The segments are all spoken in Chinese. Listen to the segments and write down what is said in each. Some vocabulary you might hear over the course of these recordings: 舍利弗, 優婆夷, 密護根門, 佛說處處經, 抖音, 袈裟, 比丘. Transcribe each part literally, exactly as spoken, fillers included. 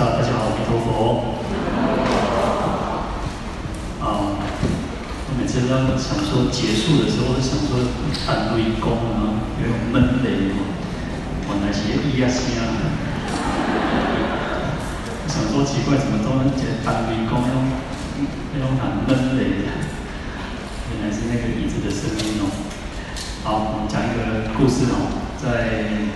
绍，大家好，我是周佛。啊，我每次都想说结束的时候，想说按对弓啊，有点闷的，我那些咿呀西呀。想说奇怪，怎么都能结按对弓，那种很闷的，原来是那个椅子的声音哦。好，我们讲一个故事哦，在。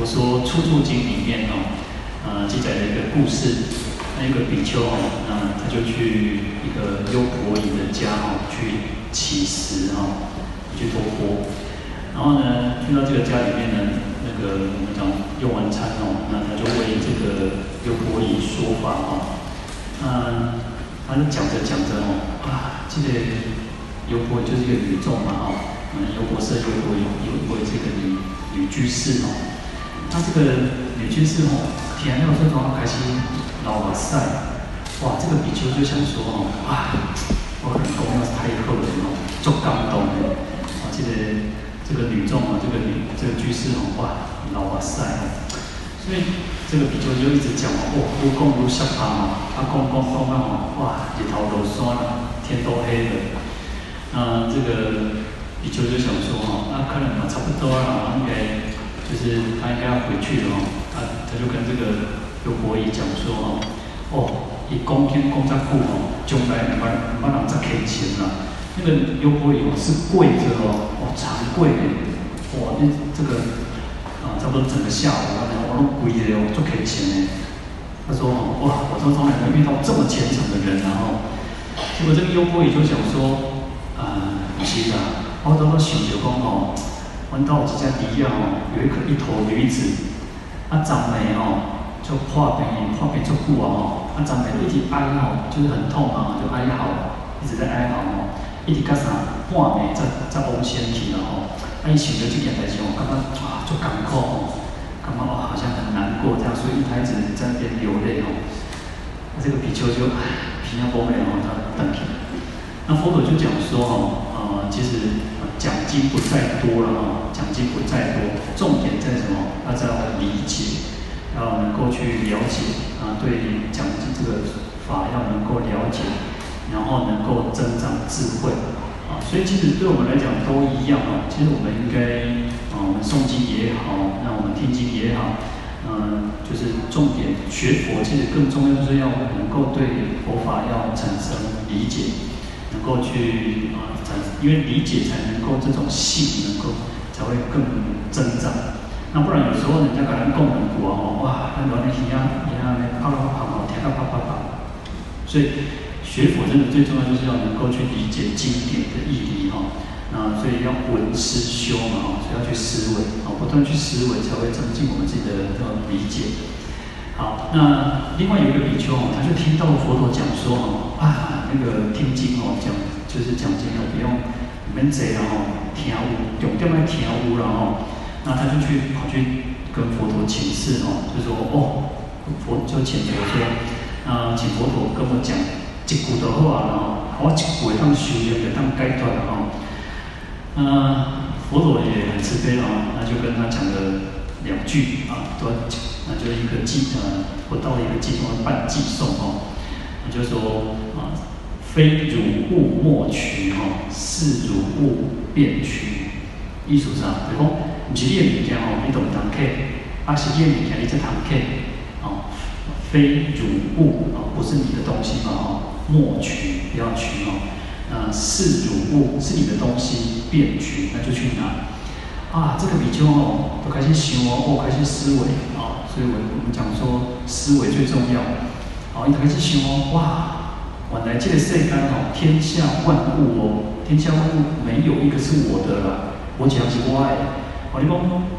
我说《出处经》里面哦，呃，记载了一个故事，那个比丘哦，那他就去一个优婆夷的家哦，去乞食哦，去托钵。然后呢，去到这个家里面呢，那个我们讲用完餐哦，那他就为这个优婆夷说法哦。嗯，他讲着讲着哦，啊，这个优婆夷就是一个女众嘛哦，嗯，优婆塞、优婆夷、优婆夷这个女女居士哦。 那这个女居士吼，听了这段开始老哇塞，哇！这个比丘就想说哦，哇，我老公那是太好了哦，足感动的。啊，这个这个女众啊，这个女这个居士哦，哇，老哇塞哦。所以这个比丘就一直讲哦，如讲如下趴嘛，啊，讲讲讲啊哦，哇，日头都酸了，天都黑了。那这个比丘就想说哦，那可能嘛差不多啦，应该。 就是他应该要回去了哦，他他就跟这个优婆夷讲说哦，哦，以公天公在顾哦，将来没没人再开钱了。那个优婆夷哦是跪着哦，哦长跪的，哇、哦，那这个啊差不多整个下午啊，我都跪的哦，就开钱呢。他说哦，哇，我从来没遇到这么虔诚的人，然后，结果这个优婆夷就想说，啊、呃，是啊，我都要想着讲哦。 闻到几家底下哦，有一个一头驴子，啊，长眉哦，就破病，破病就久啊哦，啊，长眉一直哀哦，就是很痛啊，就哀嚎，一直在哀嚎哦，一直到啥半暝才才往生去了哦，啊，伊想到这件代志哦，感觉哇，足艰苦哦，感觉哇，好像很难过这样，所以他一直在那边流泪哦。那这个比丘就唉，皮亚波美哦，他等去。那佛陀就讲说哦，呃，其实。 讲经不在多了哦，讲经不在多，重点在什么？大家要理解，要能够去了解啊，对讲经这个法要能够了解，然后能够增长智慧啊。所以其实对我们来讲都一样哦。其实我们应该啊，我们诵经也好，那我们听经也好，嗯、呃，就是重点学佛，其实更重要就是要能够对佛法要产生理解。 能够去啊，因为理解才能够这种性能够才会更增长。那不然有时候人家可能共鸣过哦，哇，那老人一样一样的啪啪啪哦，啪啪啪啪。所以学佛真的最重要就是要能够去理解经典的意义哈。那所以要闻思修嘛哦，所以要去思维哦，不断去思维才会增进我们自己的这种理解。好，那另外有一个比丘哦，他就听到佛陀讲说哦啊。 那个听经哦，讲就是讲经哦，不用你们坐然后听悟，用掉来听悟然后，那他就去跑去跟佛陀请示哦，就说哦，佛就请佛说，啊、呃，请佛陀跟我讲一句的话，然后我一句会当修炼，会当解脱哦。呃，佛陀也很慈悲哦，那就跟他讲了两句啊，都那就一个偈呃，不到一个偈颂半偈颂哦，那就说啊。呃 非如物莫取吼，是如物便取。意思啥？就讲，唔是你的物件吼，你都唔通客；，啊是你的物件，你才通客。哦，非如物啊、哦，不是你的东西嘛哦，莫取，不要取哦。那、呃、是如物，是你的东西便取，那就去拿。啊，这个比丘哦，都开始想哦，开始思维哦，所以我我们讲说，思维最重要。哦，你开始想哦，哇！ 我来这个世间哦，天下万物哦，天下万物没有一个是我的啦，我只要是我的。哦，你讲，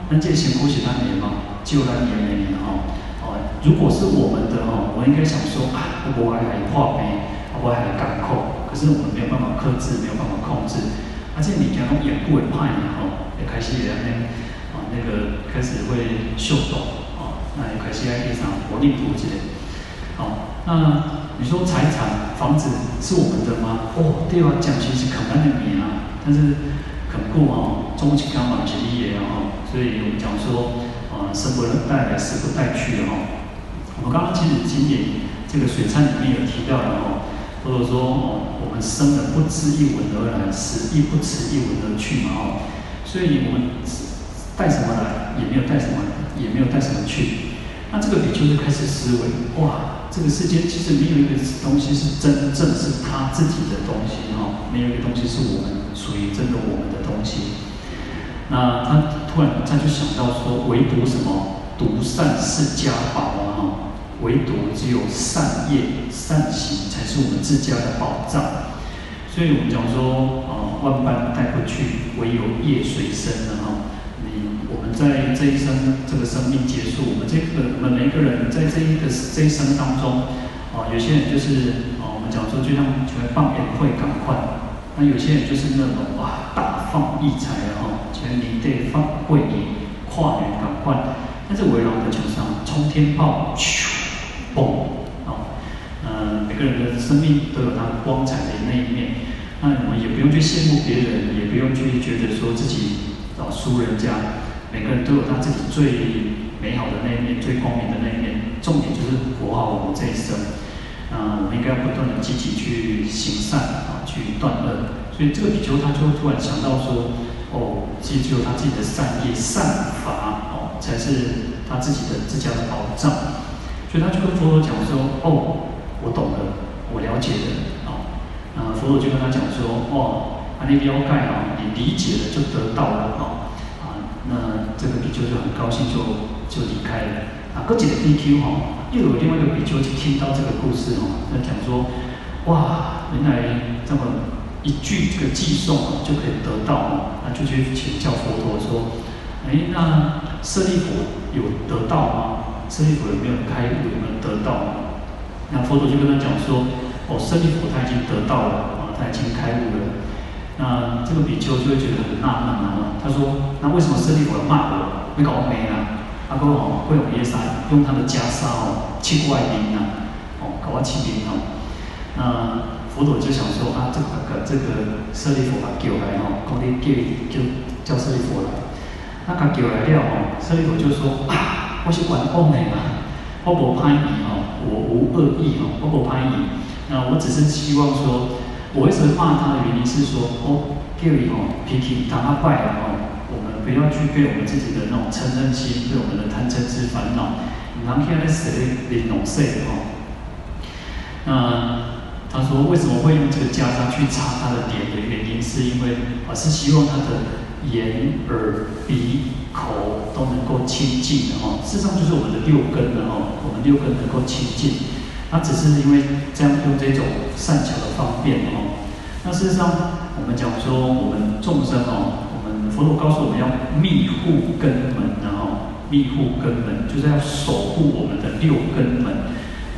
咱这辛苦是咱的嘛，只有咱的的吼。哦，如果是我们的哦，我应该想说啊，我还来破病，我还来感控，可是我们没有办法克制，没有办法控制。啊，这物件拢演过歹呢吼，也开始会安尼，哦，那个开始会秀动，哦，那也开始爱去啥活力图之类。哦，那。 你说财产、房子是我们的吗？哦，对啊，讲起是肯定的名啊，但是肯固哦，中不健康嘛，是利益哦，所以我们讲说，呃，生不带来，死不带去哦。我们我刚刚其实今年这个水懺里面有提到的哦，或者说哦，我们生的不知一文而来，死亦不辞一文而去嘛哦，所以我们带什么来，也没有带什么，也没有带什么去。那这个比丘就开始思维，哇，这个世间其实没有一个东西是真正是他自己的东西哦，没有一个东西是我们属于真的我们的东西。 那他突然他就想到说，唯独什么独善是家宝啊，唯独只有善业善行才是我们自家的宝藏。所以我们讲说，呃，万般带不去，唯有业随身啊。你我们在这一生这个生命结束，我们这个我们每个人在这一个这一生当中，啊、呃，有些人就是啊、呃，我们讲说就像全放宴会赶快，那有些人就是那种哇大放异彩啊。 你对方为你跨年感官，但是围绕的球上冲天炮，咻，嘣，哦，呃，每个人的生命都有它光彩的那一面，那我们也不用去羡慕别人，也不用去觉得说自己哦输人家，每个人都有他自己最美好的那一面，最光明的那一面，重点就是活好我们这一生，呃，我们应该不断的积极去行善啊，去断恶，所以这个比丘他就突然想到说。 哦，其实只有他自己的善业、善法哦，才是他自己的自家的保障。所以他就跟佛陀讲说：“哦，我懂了，我了解了。”哦，那佛陀就跟他讲说：“哦，啊，那个妖怪啊，你理解了就得到了哦。”啊，那这个比丘就很高兴就，就就离开了。啊，过几个 E Q 哈，又有另外一个比丘就听到这个故事哦，他讲说：“哇，原来这么。” 一句这个寄送就可以得到，那就去请教佛陀说：“哎，那舍利弗有得到吗？舍利弗有没有开悟？有没有得到？”那佛陀就跟他讲说：“哦，舍利弗他已经得到了，啊，他已经开悟了。”那这个比丘就会觉得很纳闷啊，他说：“那为什么舍利弗要骂我？你搞没啊？阿哥哦，会用耶杀，用他的袈裟哦，七怪名啊，哦，搞我七名哦，那。” 佛陀就想说啊，这个这个舍利弗把叫来吼，讲你叫叫叫舍利弗来，那他叫来了吼，舍利弗就说啊，我是管公的嘛，我无歹意吼，我无恶意吼，我无歹意，那我只是希望说，我为什么骂他的原因是说，哦，叫你吼脾气打他坏了吼，我们不要去对我们自己的那种嗔恨心，对我们的贪嗔痴烦恼，人家咧死咧咧弄死吼，那。 他说：“为什么会用这个袈裟去擦他的脸的原因，是因为我是希望他的眼、耳、鼻、口都能够清净的哦。事实上就是我们的六根的哦，我们六根能够清净。他只是因为这样用这种善巧的方便哦。那事实上，我们讲说我们众生哦，我们佛陀告诉我们要密护根门的哦，密护根门就是要守护我们的六根门。”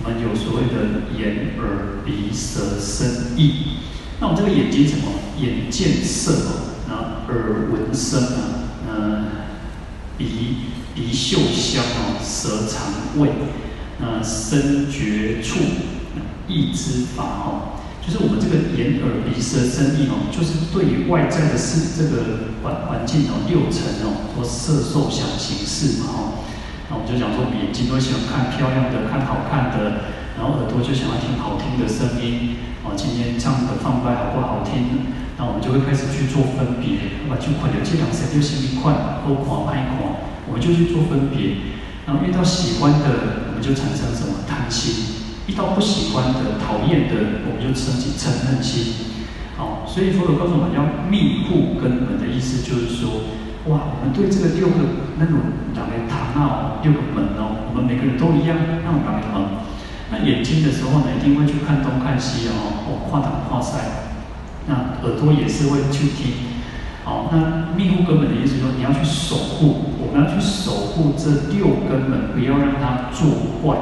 我们有所谓的眼、耳、鼻、舌、身、意。那我们这个眼睛什么？眼见色哦，那耳闻声啊，呃，鼻鼻嗅香哦，舌尝味，那身觉触，意知法哦，就是我们这个眼、耳、鼻、舌、身、意哦，就是对于外在的事这个环环境哦，六尘哦，说色、受、想、行、识嘛哦。 那我们就讲说，我们眼睛都喜欢看漂亮的、看好看的，然后耳朵就想要听好听的声音。哦，今天唱的放bài好不好听？那我们就会开始去做分别，把去看有这两谁就心里快，多狂爱狂，我们就去做分别。然后遇到喜欢的，我们就产生什么贪心；遇到不喜欢的、讨厌的，我们就升起嗔恨心。哦，所以佛陀告诉我们要密护根本的意思，就是说。 哇，我们对这个六个那种两个堂啊，六个门哦，我们每个人都一样，那种两个门。那眼睛的时候呢，一定会去看东看西哦，哦，跨挡跨塞。那耳朵也是会去听。哦，那密护根本的意思说，你要去守护，我们要去守护这六根本，不要让它做坏。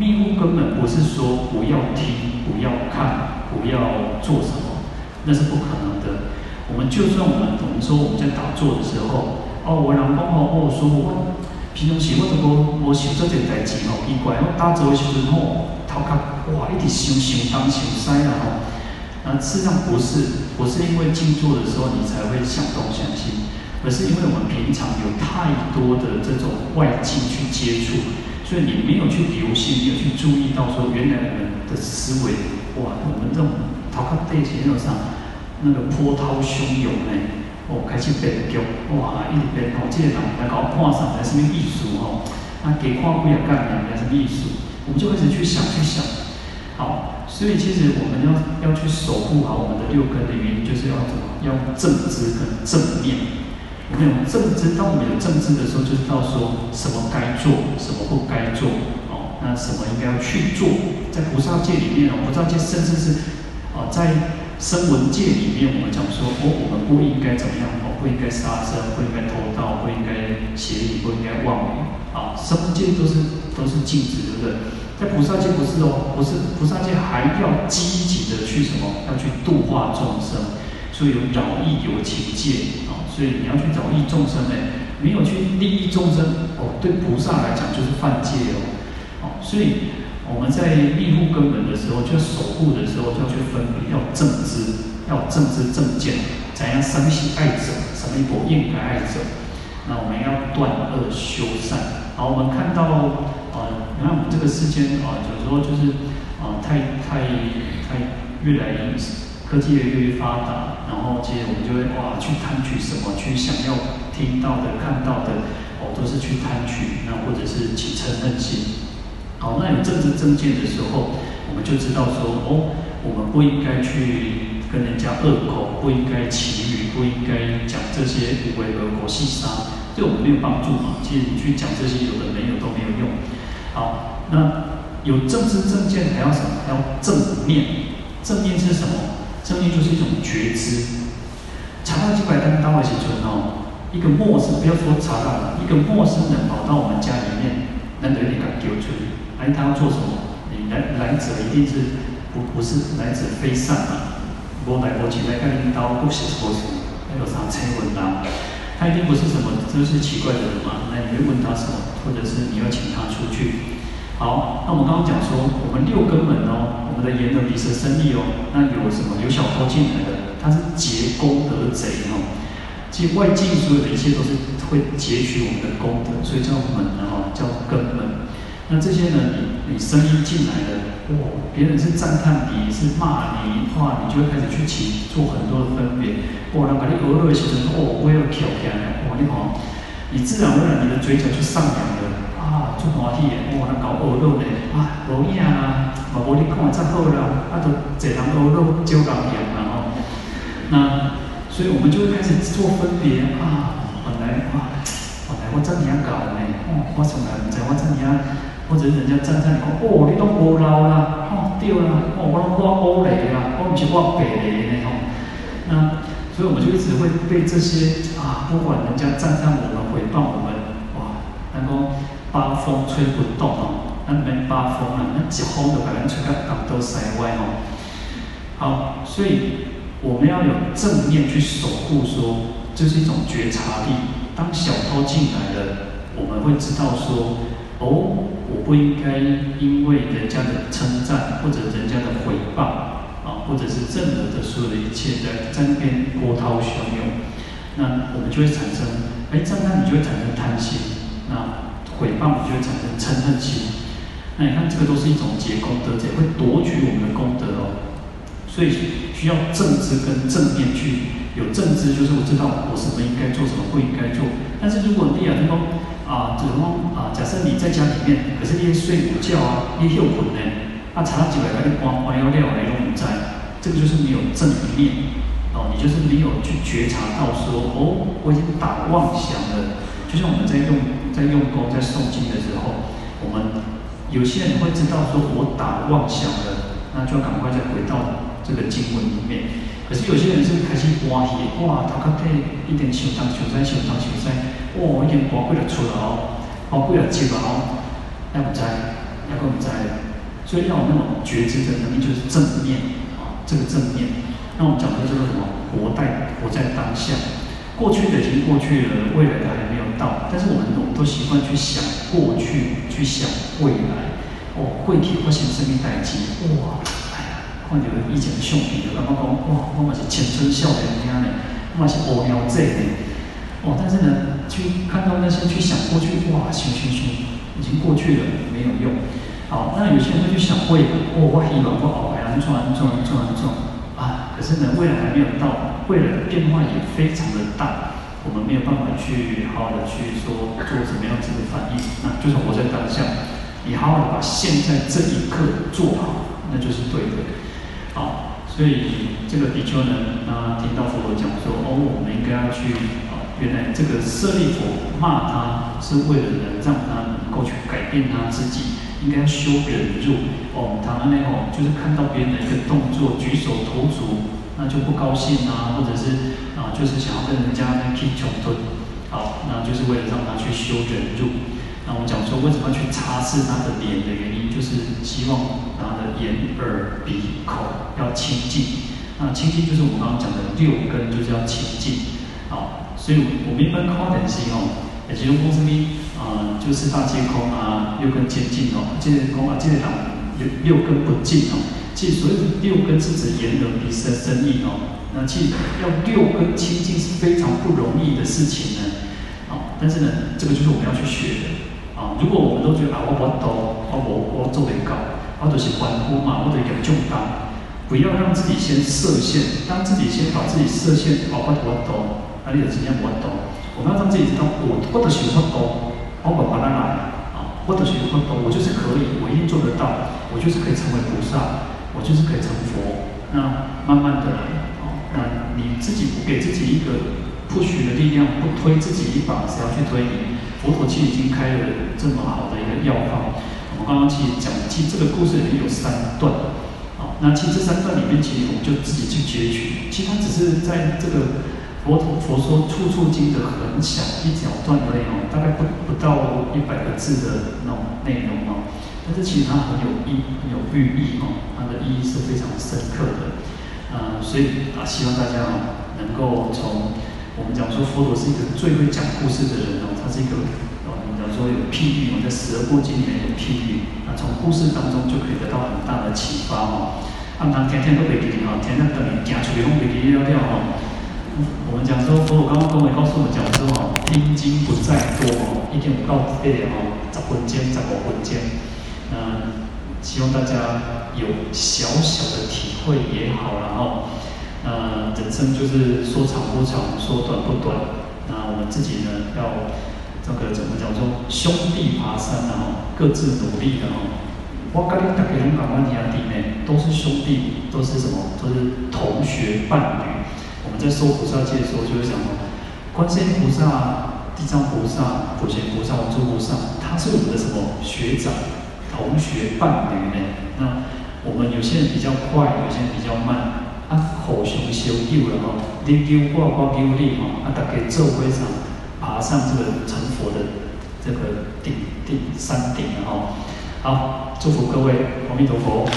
密护根本不是说不要听、不要看、不要做什么，那是不可能的。 我们就算我们我们说我们在打坐的时候，哦，我人讲哦，我说我平常时我都无无想做这代志吼，奇怪，我打坐的时阵吼，头壳哇一直想想东想西啦吼。那事实上不是，不是因为静坐的时候你才会想东想西，而是因为我们平常有太多的这种外境去接触，所所以你没有去留心，没有去注意到说原来我们的思维，哇，我们这种头壳底前头上那个波涛汹涌呢，哦，开始变局，哇，一直变哦，这个人来搞判上来什么意思哦？啊，给看几啊干啊，来什么意思？我们就开始去想去想，好。 所以其实我们要要去守护好我们的六根的原因，就是要怎么？要用正知跟正念。我们有正知，当我们有正知的时候，就知道说什么该做，什么不该做，哦，那什么应该要去做。在菩萨界里面哦，菩萨界甚至是哦，在声闻界里面，我们讲说哦，我们不应该怎么样哦，不应该杀生，不应该偷盗，不应该邪淫，不应该妄语。啊、哦，声闻界都是都是禁止，对不对？ 在菩萨界不是哦，不是菩萨界还要积极的去什么？要去度化众生，所以有饶益有情戒啊、哦，所以你要去饶益众生哎，没有去利益众生哦，对菩萨来讲就是犯戒哦。哦，所以我们在庇护根本的时候，就要守护的时候，就要去分别，要正知，要正知正见，怎样生喜爱者，什么不应该爱者。那我们要断恶修善。好，我们看到。 那我们这个世间啊，有时候就是啊，太太太越来科技也越发达，然后其实我们就会哇去贪取什么，去想要听到的、看到的，哦都是去贪取，那或者是起嗔恨心。好，那有正知正见的时候，我们就知道说哦，我们不应该去跟人家恶口，不应该绮语，不应该讲这些无谓恶口细沙，对我们没有帮助嘛。其实你去讲这些有的没有都没有用。 好，那有正知正见还要什么？还要正念。正念是什么？正念就是一种觉知。查到几百单刀的时阵哦，一个陌生，不要说查到了，一个陌生人跑到我们家里面，难得你敢丢出去，哎，他要做什么？你来来者一定是不不是来者非善嘛、啊？我来我去来看领导，不是说什么，还有啥车文啊？ 他一定不是什么，就是奇怪的人嘛。那你会问他什么，或者是你要请他出去。好，那我们刚刚讲说，我们六根本哦，我们的眼、耳、鼻、舌、身、意哦，那有什么有小偷进来的，他是劫功德贼哦。其实外境所有的一切都是会劫取我们的功德，所以叫门哦，叫根本。那这些呢，你你声音进来的，哇，别人是赞叹你，是骂你的话，你就会开始去起做很多的分别。 我让把你讹了，其实哦，我要翘起来，哇，你看，你自然而然你的嘴角就上扬了啊，做欢喜的，哇，那搞讹了嘞，啊，无影啊，嘛无你看才好啦，啊，都侪人讹了，少讲言啦吼。那所以我们就会开始做分别啊，本来啊，本来我怎样搞嘞，哦，我从来唔知我怎样，或者人家赞叹你讲，哦，你都无老啦，哦，对啦，哦，我拢我乌来啦，我唔是我白来嘞吼，那。 所以我们就一直会被这些啊，不管人家赞叹我们、诽谤我们，哇，然后八风吹不动哦，那没八风啊，那一风就把人吹个港都塞歪哦。好，所以我们要有正念去守护说，说这是一种觉察力。当小偷进来了，我们会知道说，哦，我不应该因为人家的称赞或者人家的诽谤。 或者是任何的所有的一切在在那边波涛汹涌，那我们就会产生，哎，赞叹你就会产生贪心，那毁谤你就会产生嗔恨心。那你看这个都是一种劫功德，也会夺取我们的功德哦。所以需要正知跟正念去有正知，就是我知道我什么应该做，什么不应该做。但是如果你啊，你讲啊，怎么啊？假设你在家里面，可是你睡午觉啊，你休困呢？ 啊，查起来把你关关要料来弄在，这个就是没有正念哦，你就是没有去觉察到说哦，我已经打妄想了。就像我们在用在用功在诵经的时候，我们有些人会知道说我打妄想了，那就要赶快再回到这个经文里面。可是有些人是开始欢喜，哇，头壳底一点想东想西想东想西，哇，已经搬几了出了哦，搬几了集了哦，还唔知，还佫唔知。 所以要有那种觉知的能力，就是正念啊，这个正念。那我们讲的就是什么？活在活在当下。过去的已经过去了，未来的还没有到。但是我们我们都习惯去想过去，去想未来。哦，过去发生什么代志？哇，哎呀，看到以前相片，就感觉讲哇，我嘛是青春少年家呢，我嘛是乌鸟仔呢。哦，但是呢，去看到那些去想过去，哇，想想想。 你已经过去了，没有用。好，那有些人会去想未来，哦，万一老不好，还能赚赚赚赚啊！可是呢，未来还没有到，未来的变化也非常的大，我们没有办法去好好的去说做什么样子的反应。那就是活在当下，你好好的把现在这一刻做好，那就是对的。好。 所以这个比丘呢，他听到佛陀讲说，哦，我们应该要去，哦，原来这个舍利弗骂他是为了能让他能够去改变他自己，应该修忍辱。哦，他那哦，就是看到别人的一个动作，举手投足，那就不高兴啊，或者是啊，就是想要跟人家那去冲突。好，那就是为了让他去修忍辱。那我们讲说，为什么要去擦拭他的脸的原因，就是希望。 他的眼、耳、鼻、口要清净，那清净就是我们刚刚讲的六根，就是要清净。好，所以我们一般靠点是哦，也就是讲什么啊，就是大皆空啊，六根清净哦，这个空啊，这个人六六根不净哦。其实所谓的六根是指眼、耳、鼻、舌、身、意哦。那其实要六根清净是非常不容易的事情呢。好，但是呢，这个就是我们要去学的。啊，如果我们都觉得啊，我不懂，啊，我我做不到。 或者是欢呼嘛，或者严重当，不要让自己先设限。当自己先把自己设限，哦，我我懂，哪里有时间我懂。我们要让自己知道，我我的学我懂，我把它拿来啊，我的学我懂，我就是可以，我一定做得到，我就是可以成为菩萨，我就是可以成佛。那慢慢的，哦，那你自己不给自己一个 push 的力量，不推自己一把，谁要去推你？佛陀其实已经开了这么好的一个药方。 我刚刚其实讲，其实这个故事里面有三段，啊，那其实这三段里面，其实我们就自己去截取。其实它只是在这个佛佛说处处经的很小一小段内容，大概不不到一百个字的那种内容哦。但是其实它很有意，很有寓意哦，它的意义是非常深刻的。呃，所以啊，希望大家哦能够从我们讲说佛陀是一个最会讲故事的人哦，他是一个。 说有譬喻，我在十二部经里面有譬喻，那从故事当中就可以得到很大的启发哦。啊，当天天都袂记哩哦，天天等你行出去拢袂记了了哦。我们讲说，佛陀刚刚跟我告诉我们讲说哦，听经不在多哦，一天不到这里哦，十分钟、十五分钟。嗯，希望大家有小小的体会也好，然后，呃，人生就是说长不长，说短不短。那我们自己呢，要。 这个怎么讲？说兄弟爬山然后各自努力的哦。我跟你大家人讲，我兄弟呢都是兄弟，都是什么？都是同学伴侣。我们在说菩萨界的时候，就会讲哦，观世音菩萨、地藏菩萨、普贤菩萨、文殊菩萨，他是我们的什么学长、同学伴侣呢？那我们有些人比较快，有些人比较慢，啊，互相修救了哦，你救我，我救你哦，啊，大家做伙上。 爬上这个成佛的这个顶顶山顶，然后，好，祝福各位，阿弥陀佛。